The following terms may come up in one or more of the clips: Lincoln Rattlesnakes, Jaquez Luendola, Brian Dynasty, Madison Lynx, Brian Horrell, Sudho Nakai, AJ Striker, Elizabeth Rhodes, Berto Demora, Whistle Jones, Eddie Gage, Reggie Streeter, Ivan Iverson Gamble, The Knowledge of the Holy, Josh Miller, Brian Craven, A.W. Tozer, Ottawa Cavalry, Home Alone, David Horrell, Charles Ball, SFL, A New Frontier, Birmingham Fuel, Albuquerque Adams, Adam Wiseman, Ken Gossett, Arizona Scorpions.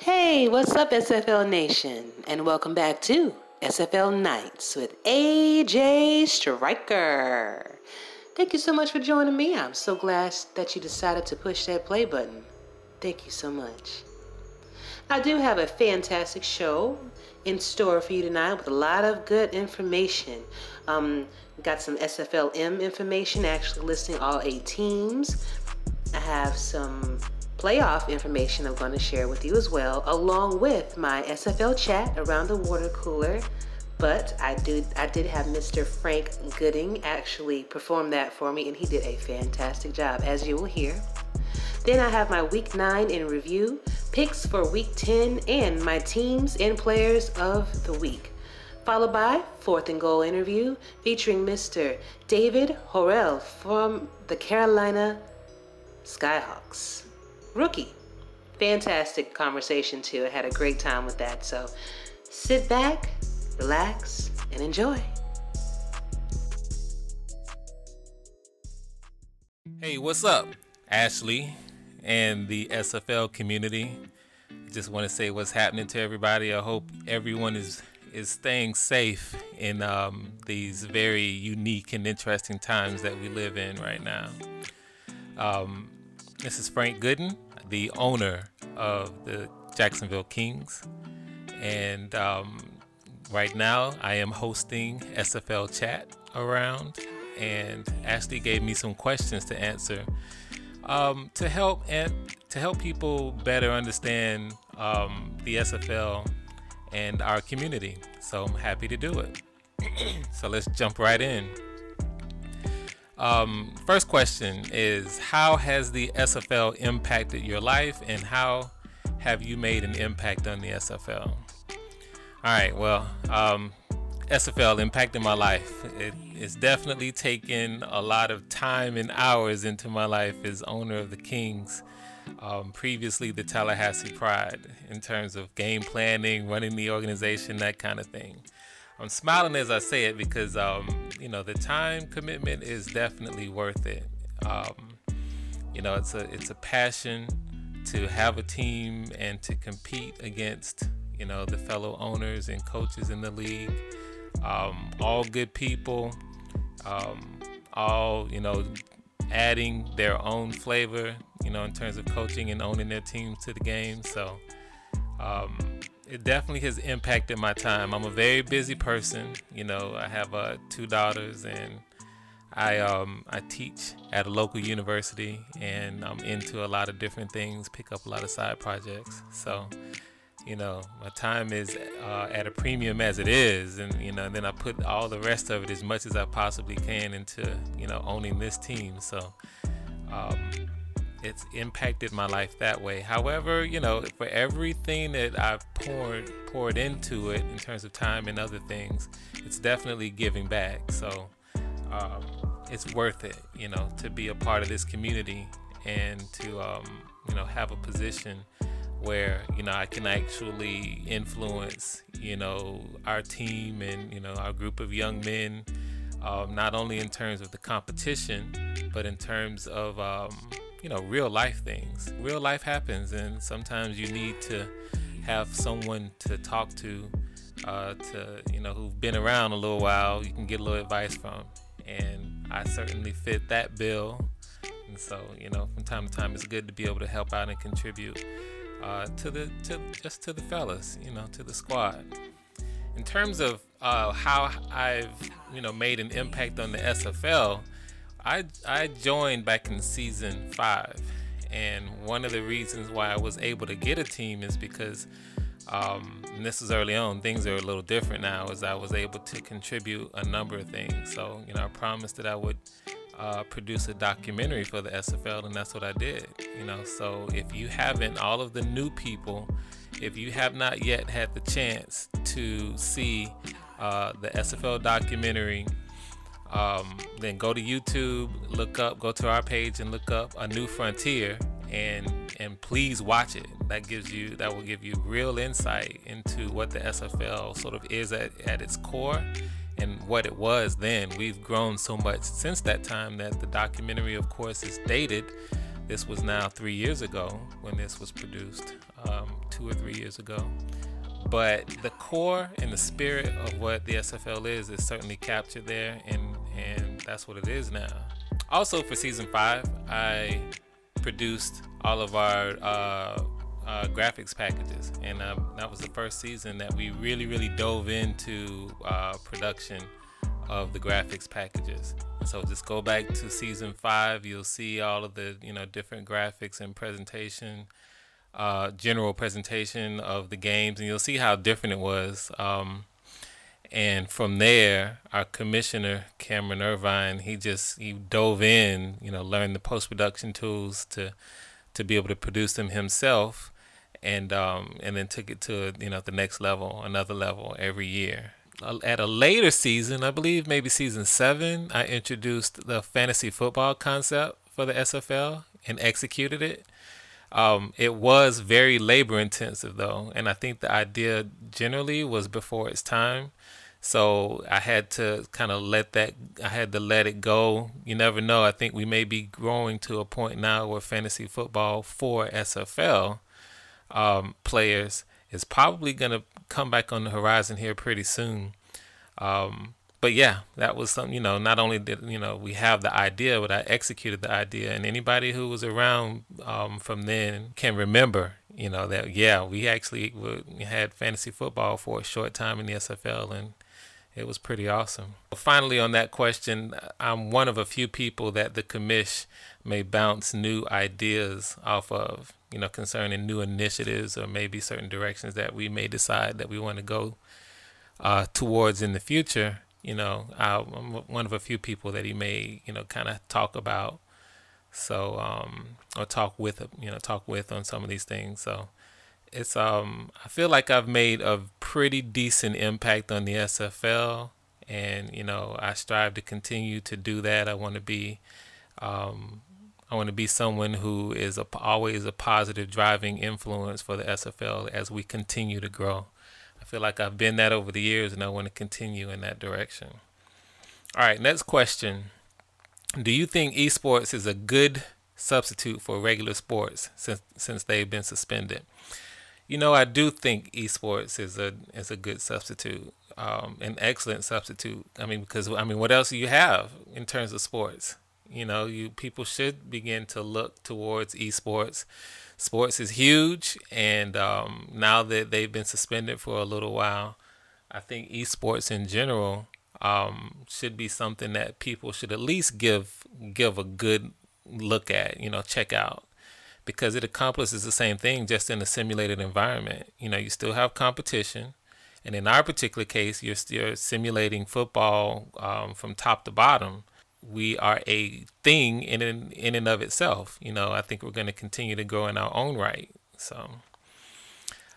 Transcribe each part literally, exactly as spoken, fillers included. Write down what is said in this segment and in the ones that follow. Hey, what's up, S F L Nation? And welcome back to S F L Nights with A J Striker. Thank you so much for joining me. I'm so glad that you decided to push that play button. Thank you so much. I do have a fantastic show in store for you tonight with a lot of good information. Um, got some S F L M information, actually listing all eight teams. I have some playoff information I'm going to share with you as well, along with my S F L chat around the water cooler. But I do, I did have Mister Frank Gooden actually perform that for me, and he did a fantastic job, as you will hear. Then I have my week nine in review, picks for week ten, and my teams and players of the week, followed by fourth and goal interview featuring Mister David Horrell from the Carolina Skyhawks. Rookie. Fantastic conversation too. I had a great time with that. So sit back, relax, and enjoy. Hey, what's up, Ashley and the S F L community? Just want to say what's happening to everybody. I hope everyone is is staying safe in um, these very unique and interesting times that we live in right now. Um, this is Frank Gooden, the owner of the Jacksonville Kings, and um, right now I am hosting S F L Chat around, and Ashley gave me some questions to answer. Um, to help and to help people better understand um, the S F L and our community, so I'm happy to do it. So let's jump right in. Um, first question is, how has the S F L impacted your life, and how have you made an impact on the S F L? All right, well, um, S F L impacted my life. It, it's definitely taken a lot of time and hours into my life as owner of the Kings, um, previously the Tallahassee Pride, in terms of game planning, running the organization, that kind of thing. I'm smiling as I say it because, um, you know, the time commitment is definitely worth it. Um, you know, it's a, it's a passion to have a team and to compete against, you know, the fellow owners and coaches in the league. Um, all good people, um, all, you know, adding their own flavor, you know, in terms of coaching and owning their teams to the game. So um, it definitely has impacted my time. I'm a very busy person. You know, I have uh, two daughters, and I, um, I teach at a local university, and I'm into a lot of different things, pick up a lot of side projects. So you know, my time is uh, at a premium as it is, and you know, and then I put all the rest of it, as much as I possibly can, into, you know, owning this team. So um, it's impacted my life that way. However, you know, for everything that I've poured poured into it in terms of time and other things, it's definitely giving back. So um, it's worth it, you know, to be a part of this community and to um, you know, have a position where, you know, I can actually influence, you know, our team and, you know, our group of young men, um, not only in terms of the competition, but in terms of, um, you know, real life things. Real life happens, and sometimes you need to have someone to talk to, uh, to, you know, who've been around a little while, you can get a little advice from. And I certainly fit that bill. And so, you know, from time to time, it's good to be able to help out and contribute. Uh, to the to just to the fellas, you know, to the squad. In terms of uh, how I've, you know, made an impact on the S F L, I I joined back in season five, and one of the reasons why I was able to get a team is because, um, and this was early on. Things are a little different now, as I was able to contribute a number of things. So you know, I promised that I would Uh, produce a documentary for the S F L, and that's what I did. You know, so if you haven't, all of the new people, if you have not yet had the chance to see uh, the S F L documentary, um, then go to YouTube, look up, go to our page and look up A New Frontier, and and please watch it. That gives you, that will give you real insight into what the S F L sort of is at, at its core, and what it was then. We've grown so much since that time that the documentary, of course, is dated, This was now three years ago when this was produced, um, two or three years ago. But the core and the spirit of what the S F L is is certainly captured there, and, and that's what it is now. Also, for season five, I produced all of our uh, uh, graphics packages, and uh, that was the first season that we really, really dove into uh, production of the graphics packages. So just go back to season five, you'll see all of the, you know, different graphics and presentation, uh, general presentation of the games, and you'll see how different it was. Um, and from there, our commissioner, Cameron Irvine, he just, he dove in, you know, learned the post-production tools to, to be able to produce them himself. And, um, and then took it to, you know, the next level, another level every year. At a later season, I believe maybe season seven, I introduced the fantasy football concept for the S F L and executed it. Um, it was very labor intensive though, and I think the idea generally was before its time. So I had to kind of let that, I had to let it go. You never know. I think we may be growing to a point now where fantasy football for S F L um, players is probably going to come back on the horizon here pretty soon. Um, but yeah, that was something, you know, not only did, you know, we have the idea, but I executed the idea. And anybody who was around um, from then can remember, you know, that, yeah, we actually were, we had fantasy football for a short time in the S F L, and it was pretty awesome. Finally, on that question, I'm one of a few people that the commish may bounce new ideas off of, you know, concerning new initiatives or maybe certain directions that we may decide that we want to go uh, towards in the future. You know, I'm one of a few people that he may, you know, kind of talk about. So, um, or talk with, you know, talk with on some of these things. So it's, um, I feel like I've made a pretty decent impact on the S F L, and, you know, I strive to continue to do that. I want to be, um, I want to be someone who is a, always a positive driving influence for the S F L as we continue to grow. I feel like I've been that over the years, and I want to continue in that direction. All right, next question. Do you think esports is a good substitute for regular sports since since they've been suspended? You know, I do think esports is a is a good substitute, um, an excellent substitute. I mean, because I mean, what else do you have in terms of sports? You know, you people should begin to look towards esports. Sports is huge, and um, now that they've been suspended for a little while, I think esports in general um, should be something that people should at least give give a good look at. You know, check out, because it accomplishes the same thing just in a simulated environment. You know, you still have competition, and in our particular case, you're still simulating football um, from top to bottom. We are a thing in and, in and of itself. You know, I think we're going to continue to grow in our own right. So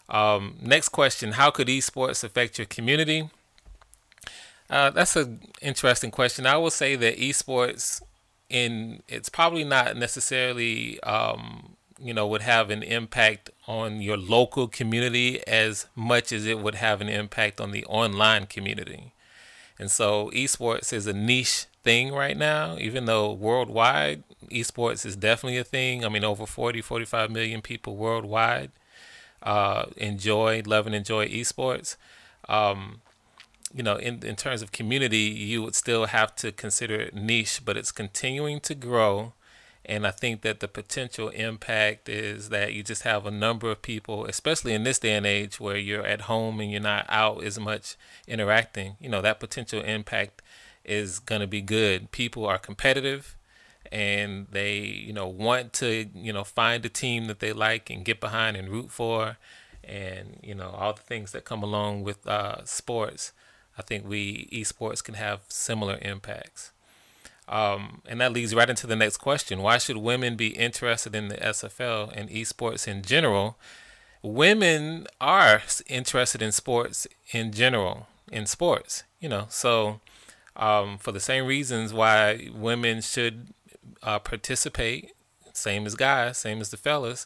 um, next question, how could esports affect your community? Uh, that's an interesting question. I will say that esports in it's probably not necessarily, um, you know, would have an impact on your local community as much as it would have an impact on the online community. And so esports is a niche thing right now, even though worldwide esports is definitely a thing. I mean, over forty, forty-five million people worldwide uh, enjoy, love and enjoy esports. Um, you know, in, in terms of community, you would still have to consider it niche, but it's continuing to grow. And I think that the potential impact is that you just have a number of people, especially in this day and age where you're at home and you're not out as much interacting. You know, that potential impact is going to be good. People are competitive, and they, you know, want to, you know, find a team that they like and get behind and root for, and, you know, all the things that come along with uh, sports. I think we esports can have similar impacts. Um, and that leads right into the next question. Why should women be interested in the S F L and esports in general? Women are interested in sports in general, in sports, you know, so um, for the same reasons why women should uh, participate, same as guys, same as the fellas,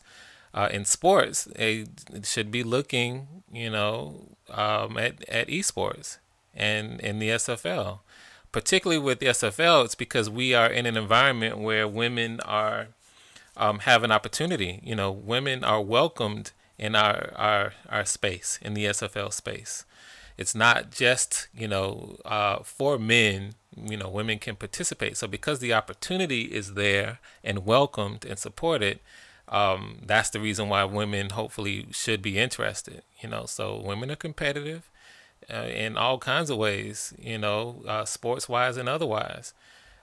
uh, in sports, they should be looking, you know, um, at, at esports and in the S F L. Particularly with the S F L, it's because we are in an environment where women are um, have an opportunity. You know, women are welcomed in our, our, our space, in the S F L space. It's not just, you know, uh, for men, you know, women can participate. So because the opportunity is there and welcomed and supported, um, that's the reason why women hopefully should be interested, you know. So women are competitive uh, in all kinds of ways, you know, uh, sports wise and otherwise.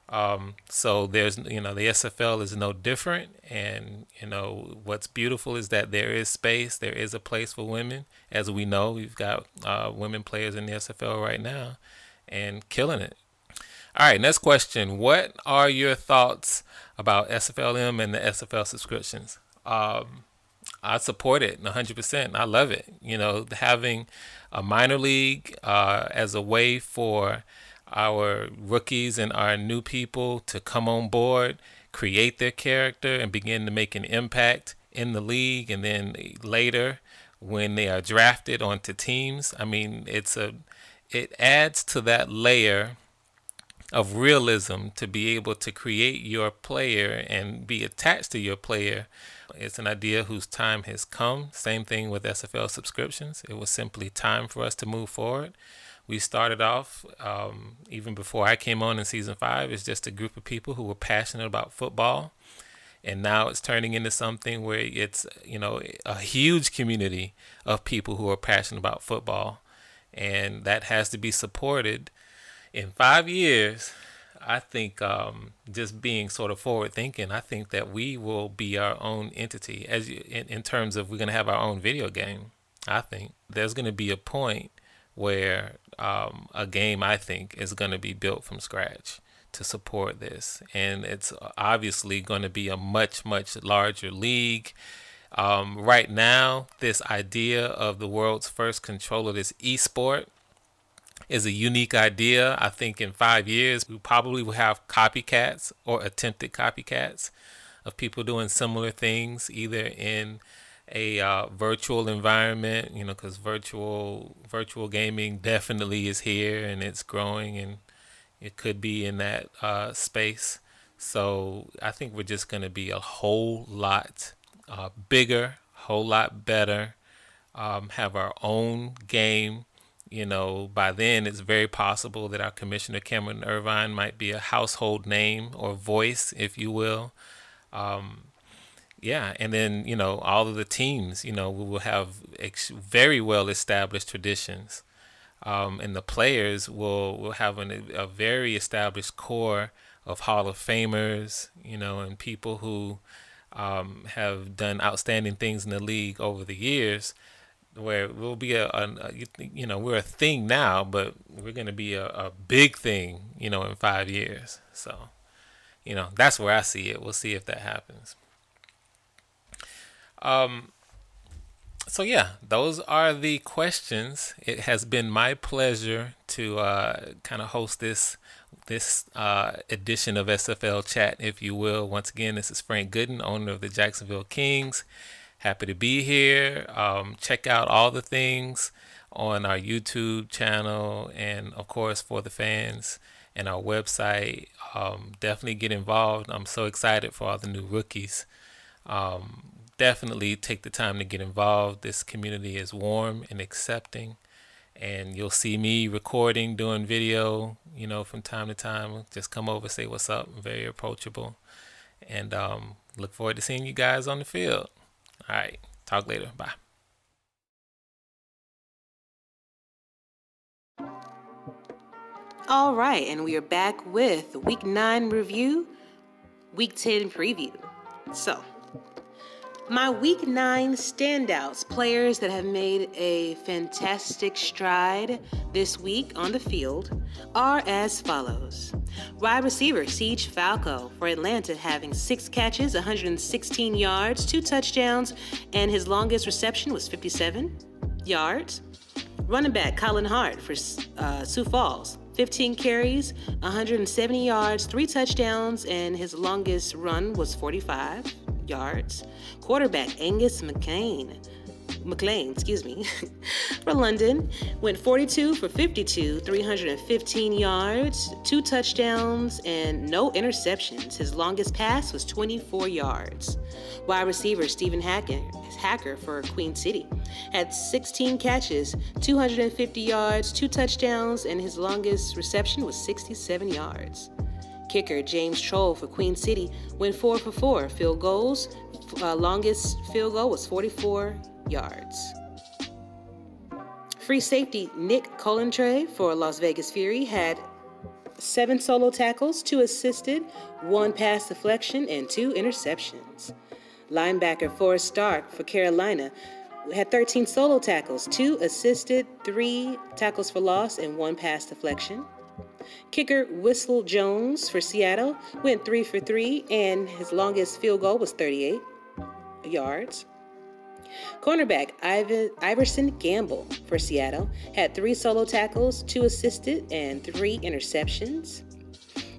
Um, so there's, you know, the S F L is no different. And, you know, what's beautiful is that there is space, there is a place for women. As we know, we've got, uh, women players in the S F L right now and killing it. All right. Next question. What are your thoughts about S F L M and the S F L subscriptions? Um, I support it one hundred percent. I love it. You know, having a minor league, uh, as a way for our rookies and our new people to come on board, create their character, and begin to make an impact in the league. And then later, when they are drafted onto teams, I mean, it's a, it adds to that layer of realism to be able to create your player and be attached to your player. It's an idea whose time has come. Same thing with S F L subscriptions. It was simply time for us to move forward. We started off, um, even before I came on in season five, it's just a group of people who were passionate about football. And now it's turning into something where it's, you know, a huge community of people who are passionate about football. And that has to be supported. In five years, I think, um, just being sort of forward thinking, I think that we will be our own entity as you, in, in terms of we're going to have our own video game. I think there's going to be a point where um, a game, I think, is going to be built from scratch to support this. And it's obviously going to be a much, much larger league. Um, right now, this idea of the world's first controller, this esport, is a unique idea. I think in five years, we probably will have copycats or attempted copycats of people doing similar things, either in a uh, virtual environment, you know, because virtual virtual gaming definitely is here and it's growing, and it could be in that uh, space. So I think we're just going to be a whole lot uh, bigger, whole lot better, um, have our own game. You know, by then it's very possible that our commissioner, Cameron Irvine, might be a household name or voice, if you will. Um, Yeah. And then, you know, all of the teams, you know, we will have ex- very well established traditions, um, and the players will, will have an, a very established core of Hall of Famers, you know, and people who um, have done outstanding things in the league over the years, where we'll be a, a, a you know, we're a thing now, but we're going to be a, a big thing, you know, in five years. So, you know, that's where I see it. We'll see if that happens. Um, so yeah, those are the questions. It has been my pleasure to, uh, kind of host this, this, uh, edition of S F L Chat, if you will. Once again, this is Frank Gooden, owner of the Jacksonville Kings. Happy to be here. Um, check out all the things on our YouTube channel and of course for the fans and our website. Um, definitely get involved. I'm so excited for all the new rookies. Um, Definitely take the time to get involved. This community is warm and accepting, and you'll see me recording, doing video, you know, from time to time. Just come over, say what's up. I'm very approachable, and um, look forward to seeing you guys on the field. All right, talk later. Bye. All right, and we are back with week nine review, week ten preview. So, my week nine standouts, players that have made a fantastic stride this week on the field, are as follows. Wide receiver Siege Falco for Atlanta, having six catches, one hundred sixteen yards, two touchdowns, and his longest reception was fifty-seven yards. Running back Colin Hart for uh, Sioux Falls, fifteen carries, one hundred seventy yards, three touchdowns, and his longest run was forty-five yards. Quarterback Angus McCain McLean, excuse me, for London, went forty-two for fifty-two, three hundred fifteen yards, two touchdowns, and no interceptions. His longest pass was twenty-four yards. Wide receiver Stephen Hacker, Hacker for Queen City had sixteen catches, two hundred fifty yards, two touchdowns, and his longest reception was sixty-seven yards. Kicker James Troll for Queen City went four for four field goals. Uh, longest field goal was forty-four yards. Free safety Nick Colintre for Las Vegas Fury had seven solo tackles, two assisted, one pass deflection, and two interceptions. Linebacker Forrest Stark for Carolina had thirteen solo tackles, two assisted, three tackles for loss, and one pass deflection. Kicker Whistle Jones for Seattle went three for three, and his longest field goal was thirty-eight yards. Cornerback Ivan Iverson Gamble for Seattle had three solo tackles, two assisted, and three interceptions.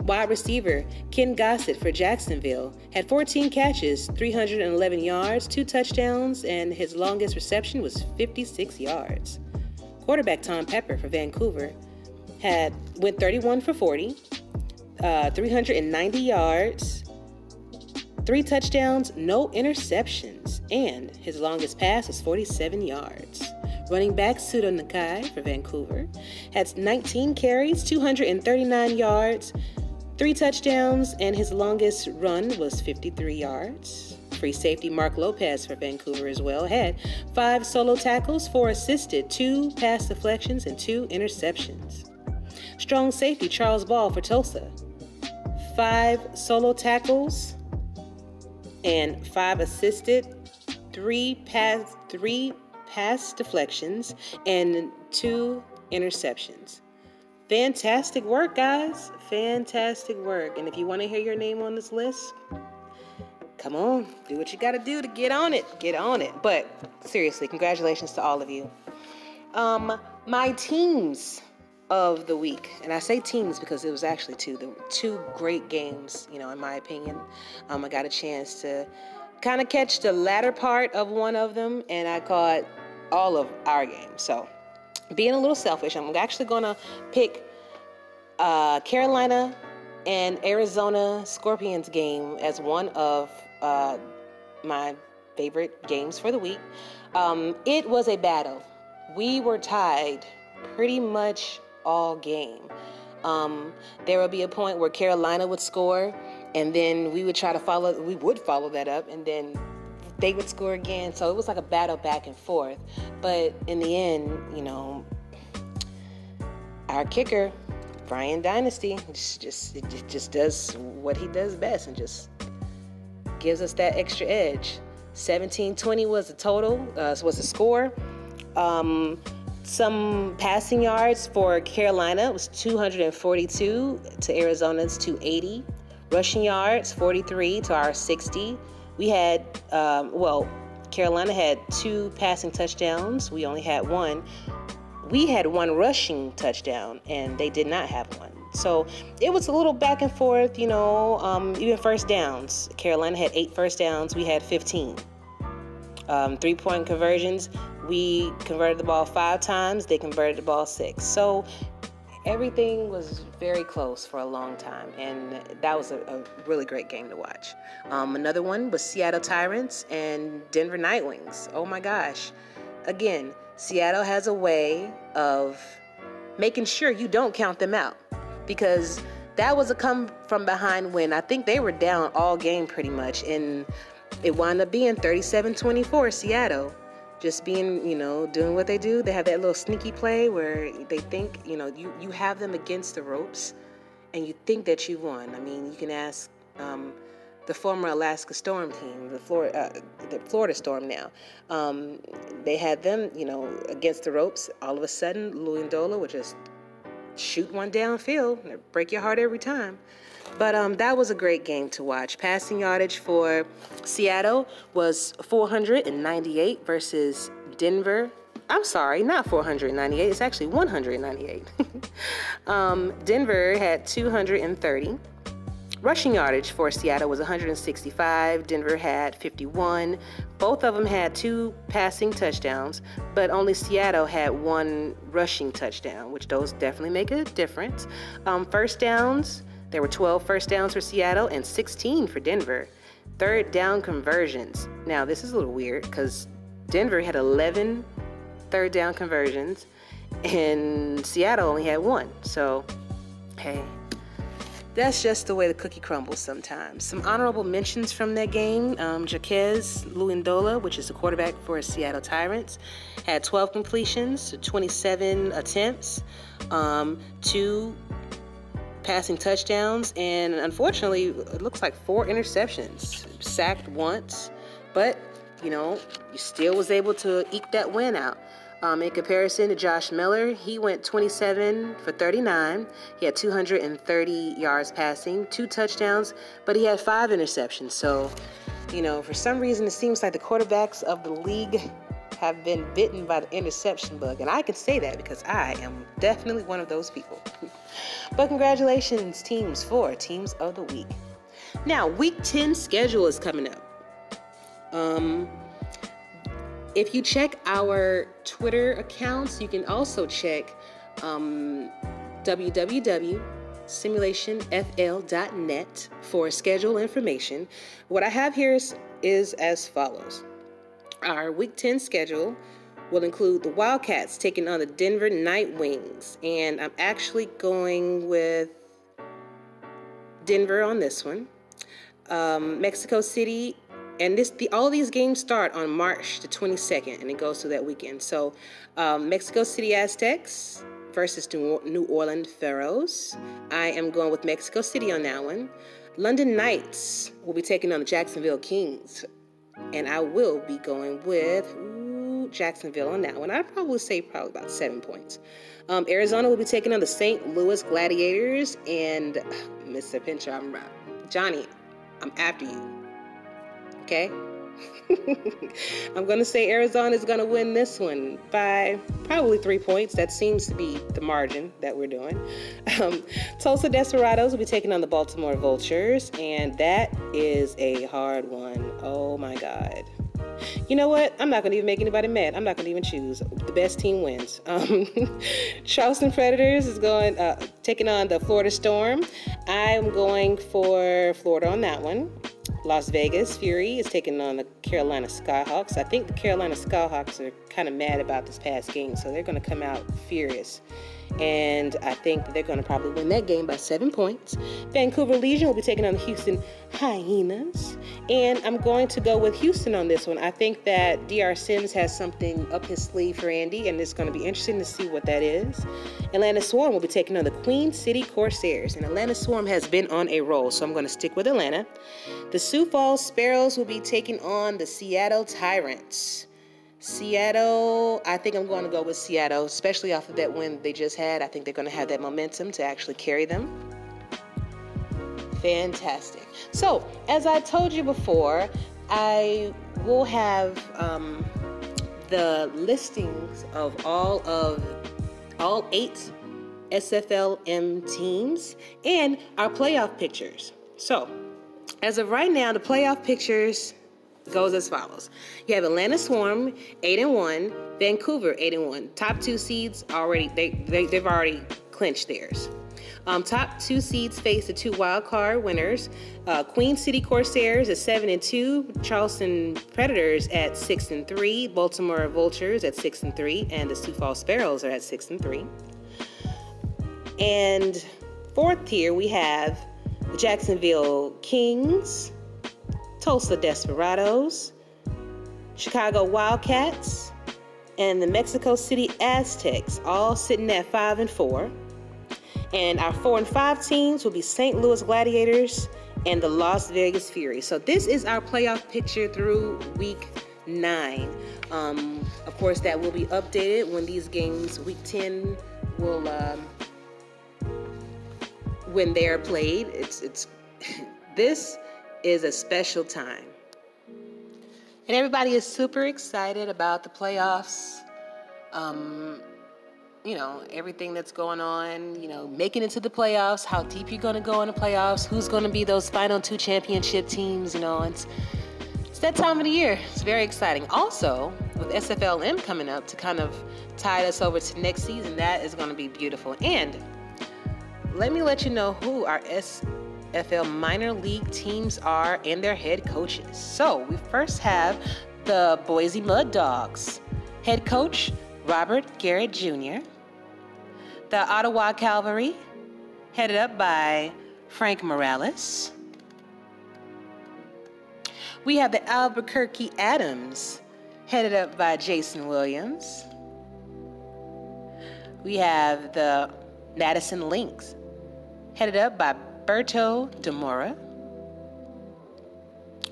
Wide receiver Ken Gossett for Jacksonville had fourteen catches, three hundred eleven yards, two touchdowns, and his longest reception was fifty-six yards. Quarterback Tom Pepper for Vancouver Had went thirty-one for forty, uh, three hundred ninety yards, three touchdowns, no interceptions, and his longest pass was forty-seven yards. Running back Sudho Nakai for Vancouver had nineteen carries, two hundred thirty-nine yards, three touchdowns, and his longest run was fifty-three yards. Free safety Mark Lopez for Vancouver as well had five solo tackles, four assisted, two pass deflections, and two interceptions. Strong safety Charles Ball for Tulsa, five solo tackles and five assisted, three pass, three pass deflections, and two interceptions. Fantastic work, guys. Fantastic work. And if you want to hear your name on this list, come on, do what you got to do to get on it. Get on it. But seriously, congratulations to all of you. Um, my teams of the week, and I say teams because it was actually two the two great games, you know, in my opinion. um I got a chance to kind of catch the latter part of one of them, and I caught all of our games. So being a little selfish, I'm actually gonna pick uh Carolina and Arizona Scorpions game as one of uh my favorite games for the week. Um it was a battle. We were tied pretty much all game. Um, there would be a point where Carolina would score, and then we would try to follow, we would follow that up, and then they would score again. So it was like a battle back and forth. But in the end, you know, our kicker, Brian Dynasty, just, just, it just does what he does best and just gives us that extra edge. seventeen twenty was the total, uh, was the score. Um, Some passing yards for Carolina was two hundred forty-two to Arizona's two hundred eighty. Rushing yards, forty-three to our sixty. We had, um, well, Carolina had two passing touchdowns. We only had one. We had one rushing touchdown, and they did not have one. So it was a little back and forth, you know, um, even first downs. Carolina had eight first downs. We had fifteen. Um, three-point conversions, we converted the ball five times, they converted the ball six. So everything was very close for a long time, and that was a, a really great game to watch. Um, another one was Seattle Tyrants and Denver Night Wings. Oh my gosh. Again, Seattle has a way of making sure you don't count them out, because that was a come from behind win. I think they were down all game pretty much, and it wound up being thirty-seven twenty-four Seattle. Just being, you know, doing what they do. They have that little sneaky play where they think, you know, you, you have them against the ropes and you think that you won. I mean, you can ask um, the former Alaska Storm team, the Florida, uh, the Florida Storm now. Um, they had them, you know, against the ropes. All of a sudden, Luendola would just shoot one downfield and break your heart every time. But um, that was a great game to watch. Passing yardage for Seattle was four hundred ninety-eight versus Denver. I'm sorry, not four hundred ninety-eight. It's actually one hundred ninety-eight. um, Denver had two hundred thirty. Rushing yardage for Seattle was one hundred sixty-five. Denver had fifty-one. Both of them had two passing touchdowns, but only Seattle had one rushing touchdown, which those definitely make a difference. Um, first downs, there were twelve first downs for Seattle and sixteen for Denver. Third down conversions. Now, this is a little weird because Denver had eleven third down conversions and Seattle only had one. So, hey, that's just the way the cookie crumbles sometimes. Some honorable mentions from that game. Um, Jaquez Luendola, which is the quarterback for Seattle Tyrants, had twelve completions, twenty-seven attempts, um, two passing touchdowns, and unfortunately, it looks like four interceptions. Sacked once, but, you know, he still was able to eke that win out. Um, in comparison to Josh Miller, he went twenty-seven for thirty-nine. He had two hundred thirty yards passing, two touchdowns, but he had five interceptions. So, you know, for some reason, it seems like the quarterbacks of the league have been bitten by the interception bug. And I can say that because I am definitely one of those people. But congratulations, teams, for Teams of the Week. Now, Week ten schedule is coming up. Um... If you check our Twitter accounts, you can also check um, w w w dot simulation f l dot net for schedule information. What I have here is, is as follows. Our Week ten schedule will include the Wildcats taking on the Denver Night Wings. And I'm actually going with Denver on this one. Um, Mexico City. And this, the, all these games start on March the twenty-second, and it goes through that weekend. So, um, Mexico City Aztecs versus New Orleans Pharaohs. I am going with Mexico City on that one. London Knights will be taking on the Jacksonville Kings, and I will be going with ooh, Jacksonville on that one. I'd probably say probably about seven points. Um, Arizona will be taking on the Saint Louis Gladiators, and uh, Mister Pincher, I'm right. Johnny, I'm after you. Okay, I'm going to say Arizona is going to win this one by probably three points. That seems to be the margin that we're doing. Um, Tulsa Desperados will be taking on the Baltimore Vultures, and that is a hard one. Oh, my God. You know what? I'm not going to even make anybody mad. I'm not going to even choose. The best team wins. Um, Charleston Predators is going uh, taking on the Florida Storm. I'm going for Florida on that one. Las Vegas Fury is taking on the Carolina Skyhawks. I think the Carolina Skyhawks are kind of mad about this past game, so they're going to come out furious. And I think they're going to probably win that game by seven points. Vancouver Legion will be taking on the Houston Hyenas. And I'm going to go with Houston on this one. I think that Doctor Sims has something up his sleeve for Andy, and it's going to be interesting to see what that is. Atlanta Swarm will be taking on the Queen City Corsairs. And Atlanta Swarm has been on a roll, so I'm going to stick with Atlanta. The Sioux Falls Sparrows will be taking on the Seattle Tyrants. Seattle, I think I'm going to go with Seattle, especially off of that win they just had. I think they're going to have that momentum to actually carry them. Fantastic. So, as I told you before, I will have um, the listings of all of all eight S F L M teams and our playoff pictures. So, as of right now, the playoff pictures goes as follows. You have Atlanta Swarm eight and one, Vancouver eight and one. Top two seeds already they, they they've already clinched theirs. Um, top two seeds face the two wild card winners. Uh, Queen City Corsairs at seven and two, Charleston Predators at six and three, Baltimore Vultures at six and three, and the Sioux Falls Sparrows are at six and three. And fourth tier we have the Jacksonville Kings, Tulsa Desperados, Chicago Wildcats, and the Mexico City Aztecs, all sitting at five and four. And our four and five teams will be Saint Louis Gladiators and the Las Vegas Fury. So this is our playoff picture through week nine. Um, of course, that will be updated when these games, week ten, will um, when they are played. It's it's this. Is a special time. And everybody is super excited about the playoffs. Um, you know, everything that's going on, you know, making it to the playoffs, how deep you're going to go in the playoffs, who's going to be those final two championship teams, you know. It's, it's that time of the year. It's very exciting. Also, with S F L M coming up to kind of tide us over to next season, that is going to be beautiful. And let me let you know who our S F L minor league teams are and their head coaches. So we first have the Boise Mud Dogs. Head coach, Robert Garrett Junior The Ottawa Cavalry, headed up by Frank Morales. We have the Albuquerque Adams, headed up by Jason Williams. We have the Madison Lynx, headed up by Berto DeMora.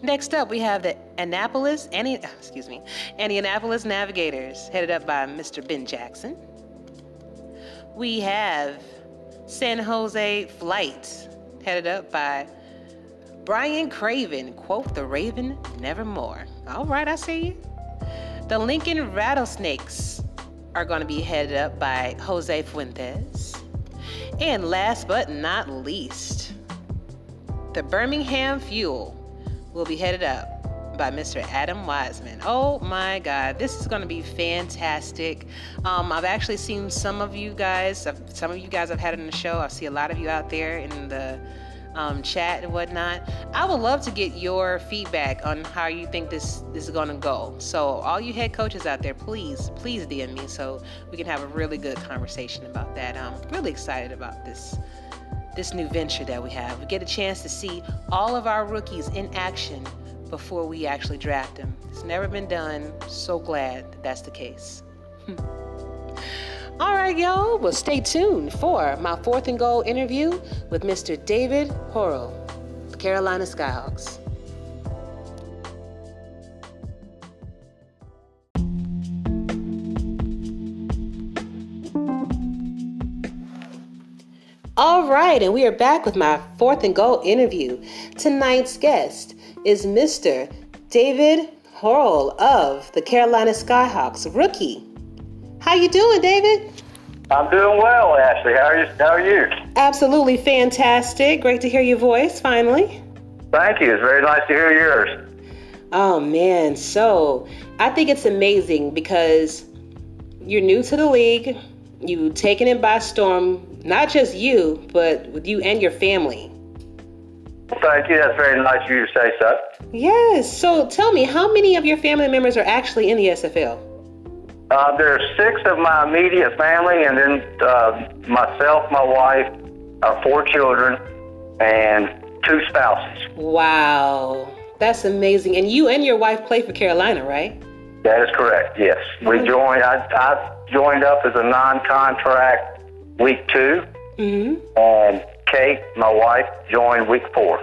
Next up, we have the Annapolis, Annie, excuse me, Annapolis Navigators, headed up by Mister Ben Jackson. We have San Jose Flight, headed up by Brian Craven, quote, the Raven, nevermore. All right, I see you. The Lincoln Rattlesnakes are going to be headed up by Jose Fuentes. And last but not least, the Birmingham Fuel will be headed up by Mister Adam Wiseman. Oh my God, this is going to be fantastic. Um, I've actually seen some of you guys, some of you guys I've had on the show. I see a lot of you out there in the um, chat and whatnot. I would love to get your feedback on how you think this, this is going to go. So all you head coaches out there, please, please D M me so we can have a really good conversation about that. I'm really excited about this. This new venture that we have. We get a chance to see all of our rookies in action before we actually draft them. It's never been done. So glad that that's the case. All right, y'all. Well, stay tuned for my fourth and goal interview with Mister David Horrell, Carolina Skyhawks. All right, and we are back with my fourth and goal interview. Tonight's guest is Mister David Horrell of the Carolina Skyhawks, rookie. How you doing, David? I'm doing well, Ashley. How are you? How are you? Absolutely fantastic. Great to hear your voice, finally. Thank you. It's very nice to hear yours. Oh, man. So I think it's amazing because you're new to the league. You've taken it by storm. Not just you, but with you and your family. Thank you. That's very nice of you to say so. Yes. So tell me, how many of your family members are actually in the S F L? Uh, there are six of my immediate family, and then uh, myself, my wife, our four children, and two spouses. Wow. That's amazing. And you and your wife play for Carolina, right? That is correct, yes. We joined. I, I joined up as a non-contract week two, mm-hmm. and Kate, my wife, joined week four.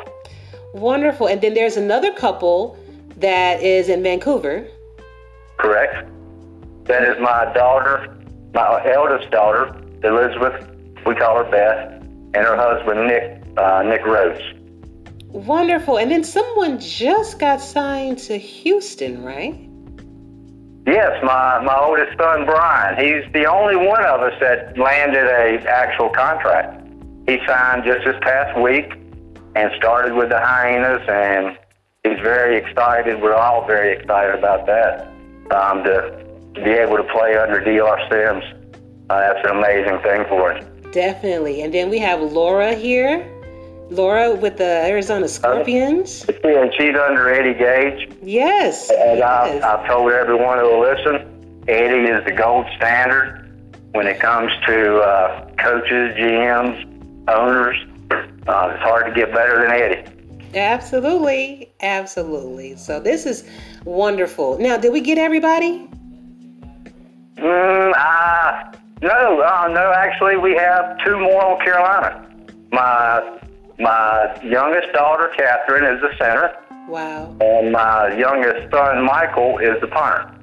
Wonderful. And then there's another couple that is in Vancouver. Correct. That is my daughter, my eldest daughter, Elizabeth, we call her Beth, and her husband, Nick, uh, Nick Rhodes. Wonderful. And then someone just got signed to Houston, right? Yes, my, my oldest son, Brian. He's the only one of us that landed a actual contract. He signed just this past week and started with the Hyenas, and he's very excited. We're all very excited about that, um, to, to be able to play under Doctor Sims. Uh, that's an amazing thing for us. Definitely. And then we have Laura here. Laura with the Arizona Scorpions. Uh, yeah, she's under Eddie Gage. Yes. And yes. I've, I've told everyone who will listen, Eddie is the gold standard when it comes to uh, coaches, G Ms, owners. Uh, it's hard to get better than Eddie. Absolutely. Absolutely. So this is wonderful. Now, did we get everybody? Mm, uh, no, uh, no, actually, we have two more on Carolina. My... My youngest daughter, Catherine, is the center. Wow. And my youngest son, Michael, is the punter.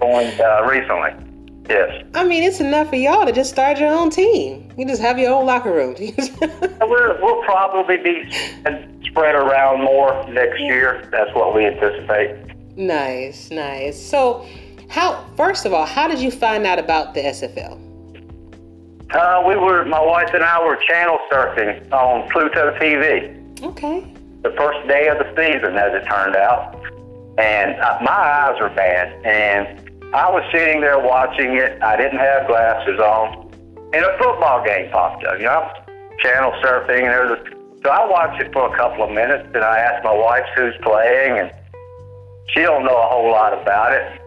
Born uh, recently. Yes. I mean, it's enough for y'all to just start your own team. You just have your own locker room. we'll, we'll probably be spread around more next year. That's what we anticipate. Nice, nice. So, how? First of all, how did you find out about the S F L? Uh, we were, my wife and I were channel surfing on Pluto T V. Okay. the first day of the season, as it turned out. And my eyes were bad, and I was sitting there watching it. I didn't have glasses on, and a football game popped up. You know, I'm channel surfing, and there was a, so I watched it for a couple of minutes, and I asked my wife who's playing, and she don't know a whole lot about it.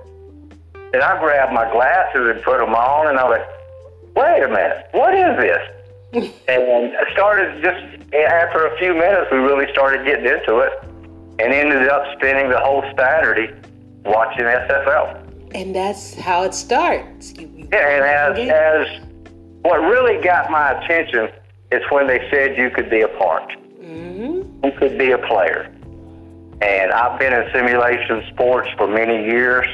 And I grabbed my glasses and put them on, and I was like, wait a minute, what is this? And I started just, after a few minutes, we really started getting into it, and ended up spending the whole Saturday watching S F L. And that's how it starts. You, yeah, and as, as what really got my attention is when they said you could be a part. Mm-hmm. You could be a player. And I've been in simulation sports for many years.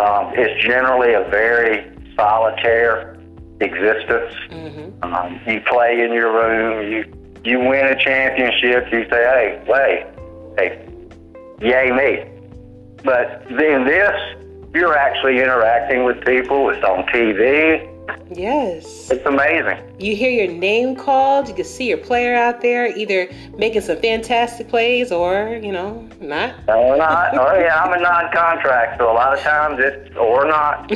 Um, it's generally a very solitary existence. Mm-hmm. Um, you play in your room, you you win a championship, you say, hey, wait, hey, yay me. But then this, you're actually interacting with people. It's on T V. Yes. It's amazing. You hear your name called. You can see your player out there either making some fantastic plays or, you know, not. Or not. Or, yeah, I'm a non-contract, so a lot of times it's or not.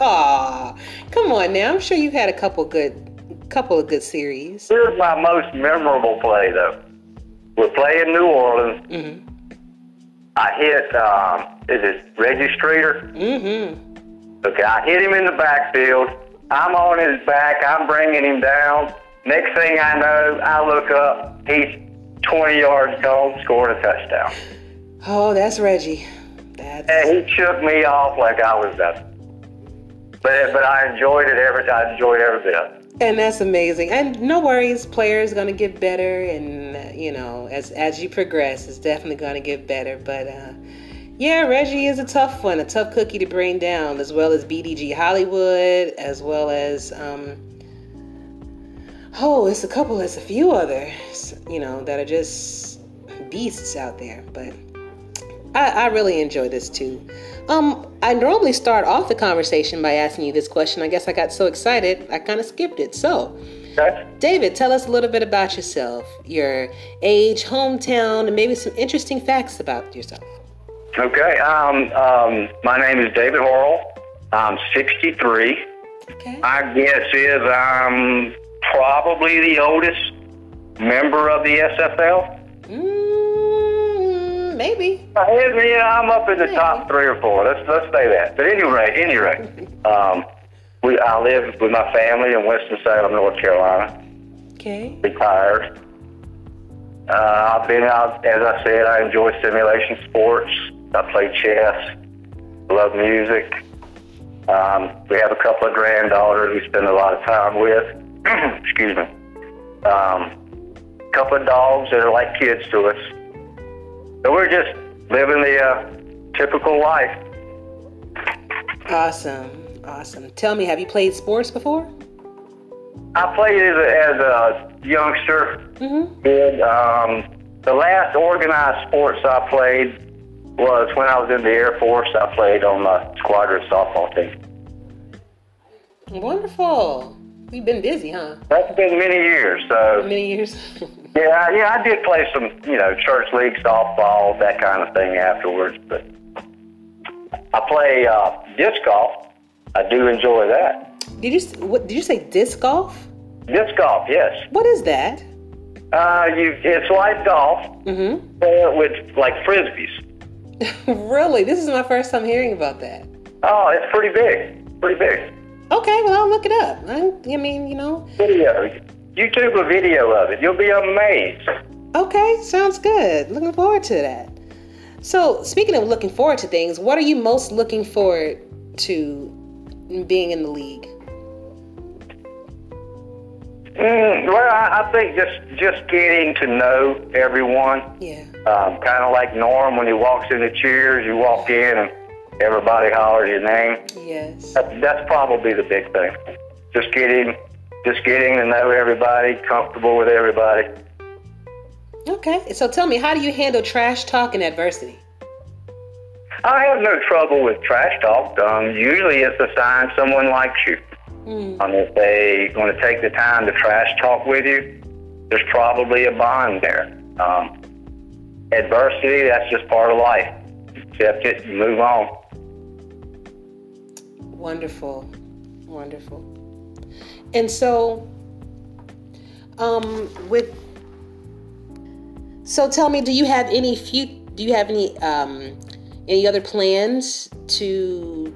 Aw, come on now. I'm sure you've had a couple good, couple of good series. Here's my most memorable play, though. We're playing New Orleans. Mm-hmm. I hit, um, is it Reggie Streeter? Mm-hmm. Okay, I hit him in the backfield. I'm on his back. I'm bringing him down. Next thing I know, I look up. He's twenty yards gone, scored a touchdown. Oh, that's Reggie. That's... And he shook me off like I was nothing. But but I enjoyed it every. I enjoyed every bit of it. And that's amazing. And no worries, players going to get better, and you know, as as you progress, it's definitely going to get better. But. Uh, Yeah, Reggie is a tough one, a tough cookie to bring down, as well as B D G Hollywood, as well as, um, oh, it's a couple, it's a few others, you know, that are just beasts out there. But I, I really enjoy this too. Um, I normally start off the conversation by asking you this question. I guess I got so excited, I kind of skipped it. So, David, tell us a little bit about yourself, your age, hometown, and maybe some interesting facts about yourself. Okay, um, um, my name is David Horrell. I'm sixty-three. Okay. My guess is I'm probably the oldest member of the S F L. Mm, maybe. Uh, yeah, I'm up in the maybe. top three or four. Let's let's say that. But anyway, anyway, um, we I live with my family in Winston-Salem, North Carolina. Okay. Retired. Uh, I've been out, as I said, I enjoy simulation sports. I play chess, love music. Um, we have a couple of granddaughters we spend a lot of time with. Excuse me. A um, couple of dogs that are like kids to us. So we're just living the uh, typical life. Awesome, awesome. Tell me, have you played sports before? I played as a, as a youngster. Mm-hmm. And, um, the last organized sports I played was when I was in the Air Force. I played on my squadron softball team. Wonderful. We've been busy, huh? That's been many years. So many years. yeah, yeah. I did play some, you know, church league softball, that kind of thing afterwards. But I play uh, disc golf. I do enjoy that. Did you what? Did you say disc golf? Disc golf, yes. What is that? Uh, you. It's like golf, mm-hmm. uh, with like frisbees. Really? This is my first time hearing about that. Oh, it's pretty big. Pretty big. Okay, well, I'll look it up. I, I mean, you know. Video. YouTube a video of it. You'll be amazed. Okay, sounds good. Looking forward to that. So, speaking of looking forward to things, what are you most looking forward to being in the league? Mm, well, I, I think just, just getting to know everyone. Yeah. Um, kind of like Norm when he walks into Cheers, you walk in and everybody hollers your name. Yes. That, that's probably the big thing. Just getting, just getting to know everybody, comfortable with everybody. Okay. So tell me, how do you handle trash talk and adversity? I have no trouble with trash talk. Um, usually it's a sign someone likes you. Mm. Um, if they're going to take the time to trash talk with you, there's probably a bond there. Um, adversity, that's just part of life. Accept it and move on. Wonderful. Wonderful. And so, um, with, so tell me, do you have any few, do you have any, um, any other plans to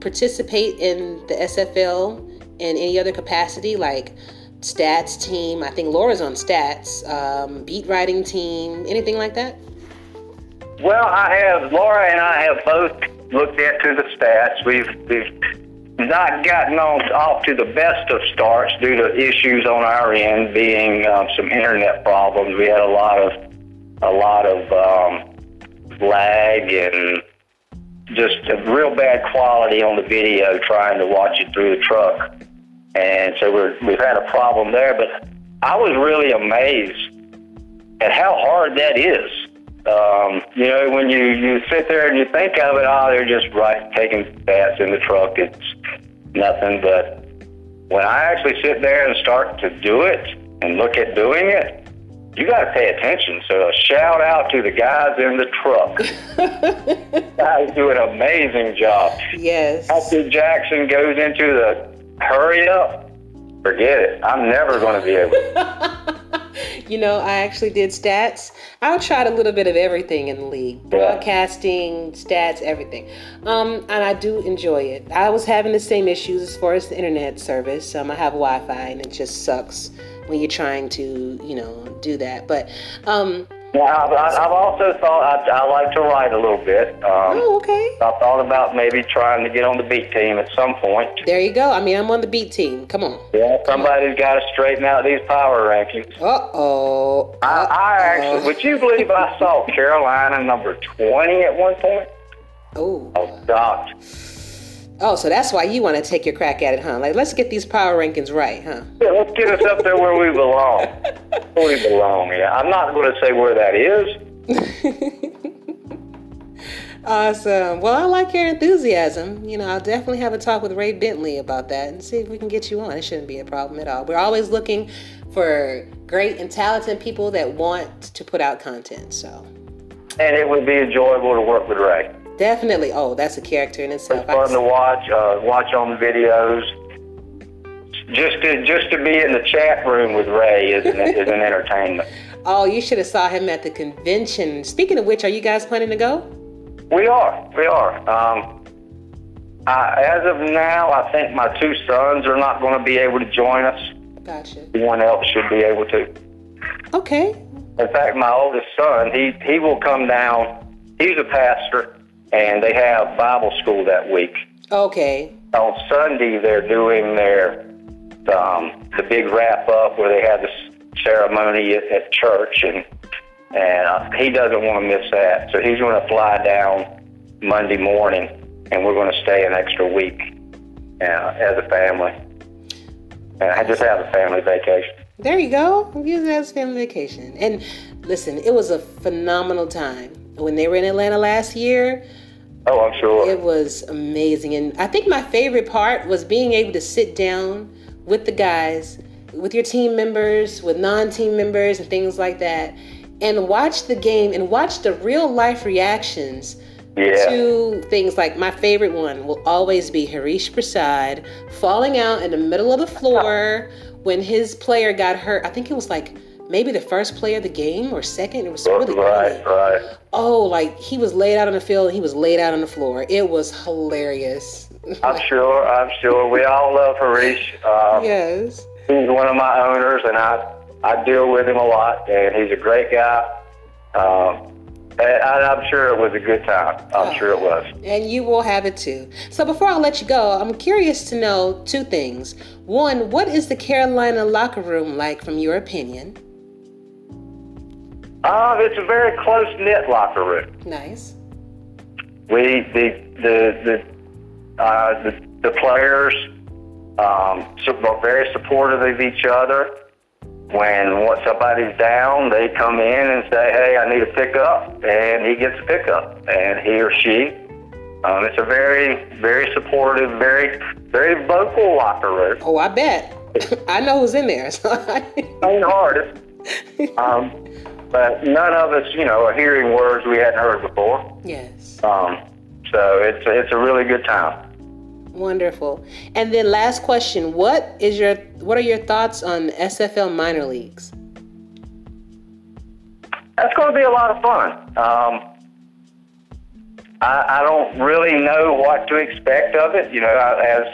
participate in the S F L in any other capacity, like stats team? I think Laura's on stats, um, beat writing team, anything like that? Well, I have, Laura and I have both looked into the stats. We've, we've, not gotten on, off to the best of starts due to issues on our end, being um, some internet problems. We had a lot of a lot of um, lag and just a real bad quality on the video trying to watch it through the truck. And so we're, we've had a problem there. But I was really amazed at how hard that is. Um, you know, when you, you sit there and you think of it, oh, they're just right taking stats in the truck. It's nothing. But when I actually sit there and start to do it and look at doing it, you got to pay attention. So a shout out to the guys in the truck. You guys do an amazing job. Yes. After Jackson goes into the hurry up, forget it. I'm never going to be able to. You know, I actually did stats. I tried a little bit of everything in the league. Broadcasting, stats, everything. Um, and I do enjoy it. I was having the same issues as far as the internet service. Um, I have Wi-Fi and it just sucks when you're trying to, you know, do that. But, um... Well, I've, I've also thought, I, I like to write a little bit. Um, oh, okay. I thought about maybe trying to get on the beat team at some point. There you go. I mean, I'm on the beat team. Come on. Yeah, somebody's got to straighten out these power rankings. Uh-oh. Uh-oh. I, I actually, would you believe I saw Carolina number twenty at one point? Oh. I was shocked. Oh, so that's why you want to take your crack at it, huh? Like, let's get these power rankings right, huh? Yeah, let's get us up there where we belong. Where we belong, yeah. I'm not going to say where that is. Awesome. Well, I like your enthusiasm. You know, I'll definitely have a talk with Ray Bentley about that and see if we can get you on. It shouldn't be a problem at all. We're always looking for great and talented people that want to put out content, so. And it would be enjoyable to work with Ray. Definitely. Oh, that's a character in itself. It's fun to watch, uh, watch on videos. Just to just to be in the chat room with Ray is an, is an entertainment. Oh, you should have saw him at the convention. Speaking of which, are you guys planning to go? We are. We are. Um, I, as of now, I think my two sons are not going to be able to join us. Gotcha. Everyone else should be able to. Okay. In fact, my oldest son, he, he will come down. He's a pastor. And they have Bible school that week. Okay. On Sunday, they're doing their um, the big wrap up where they have this ceremony at, at church, and and uh, he doesn't want to miss that, so he's going to fly down Monday morning, and we're going to stay an extra week uh, as a family. And I just have a family vacation. There you go. I'm using that as family vacation. And listen, it was a phenomenal time. When they were in Atlanta last year, oh, I'm sure it was amazing. And I think my favorite part was being able to sit down with the guys, with your team members, with non-team members and things like that, and watch the game and watch the real life reactions yeah. to things. Like my favorite one will always be Harish Prasad falling out in the middle of the floor when his player got hurt. I think it was like maybe the first play of the game or second. It was really right, early. right. Oh, like he was laid out on the field. He was laid out on the floor. It was hilarious. I'm sure. I'm sure. We all love Harish. Um, yes. He's one of my owners, and I I deal with him a lot, and he's a great guy. Um, and I'm sure it was a good time. I'm oh, sure it was. And you will have it too. So before I let you go, I'm curious to know two things. One, what is the Carolina locker room like from your opinion? Uh, it's a very close-knit locker room. Nice. We, the, the, the, uh, the, the players um, are very supportive of each other. When what, somebody's down, they come in and say, hey, I need a pickup, and he gets a pickup, and he or she. Um, it's a very, very supportive, very, very vocal locker room. Oh, I bet. I know who's in there. So I... It's hard. Um... But none of us, you know, are hearing words we hadn't heard before. Yes. Um, so it's it's a really good time. Wonderful. And then last question, what is your what are your thoughts on S F L minor leagues? That's going to be a lot of fun. Um, I, I don't really know what to expect of it. You know, I, as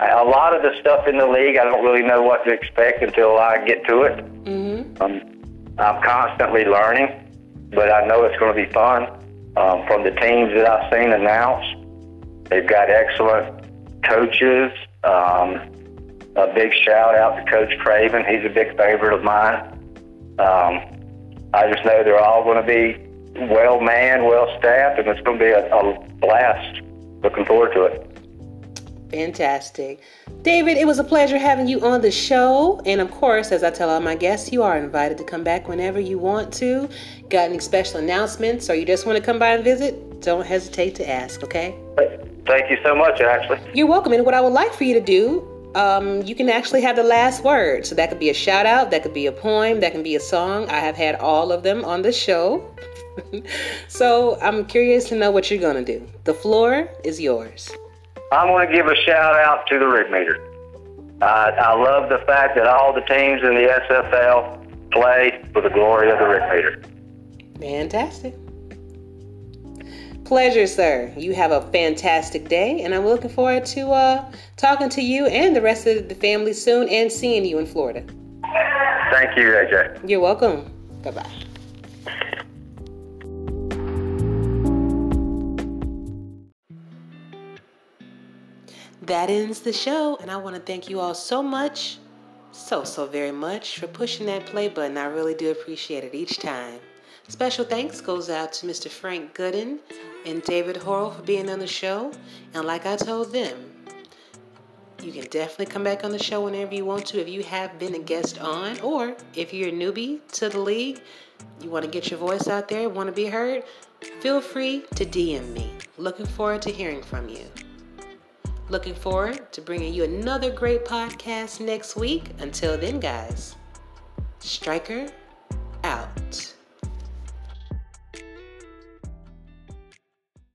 a lot of the stuff in the league, I don't really know what to expect until I get to it. Mm-hmm. Um, I'm constantly learning, but I know it's going to be fun. Um, from the teams that I've seen announced, they've got excellent coaches. Um, a big shout out to Coach Craven. He's a big favorite of mine. Um, I just know they're all going to be well manned, well staffed, and it's going to be a, a blast. Looking forward to it. Fantastic. David, it was a pleasure having you on the show. And of course, as I tell all my guests, you are invited to come back whenever you want to. Got any special announcements or you just want to come by and visit? Don't hesitate to ask, okay? Thank you so much, Ashley. You're welcome. And what I would like for you to do, Um, you can actually have the last word. So that could be a shout out, that could be a poem, that can be a song. I have had all of them on the show. So I'm curious to know what you're going to do. The floor is yours. I'm going to give a shout out to the Rick Meter. Uh, I love the fact that all the teams in the S F L play for the glory of the Rick Meter. Fantastic. Pleasure, sir. You have a fantastic day, and I'm looking forward to uh, talking to you and the rest of the family soon and seeing you in Florida. Thank you, A J. You're welcome. Bye-bye. That ends the show, and I want to thank you all so much, so, so very much for pushing that play button. I really do appreciate it each time. Special thanks goes out to Mister Frank Gooden and David Horrell for being on the show. And like I told them, you can definitely come back on the show whenever you want to if you have been a guest on, or if you're a newbie to the league, you want to get your voice out there, want to be heard, feel free to D M me. Looking forward to hearing from you. Looking forward to bringing you another great podcast next week. Until then, guys, Striker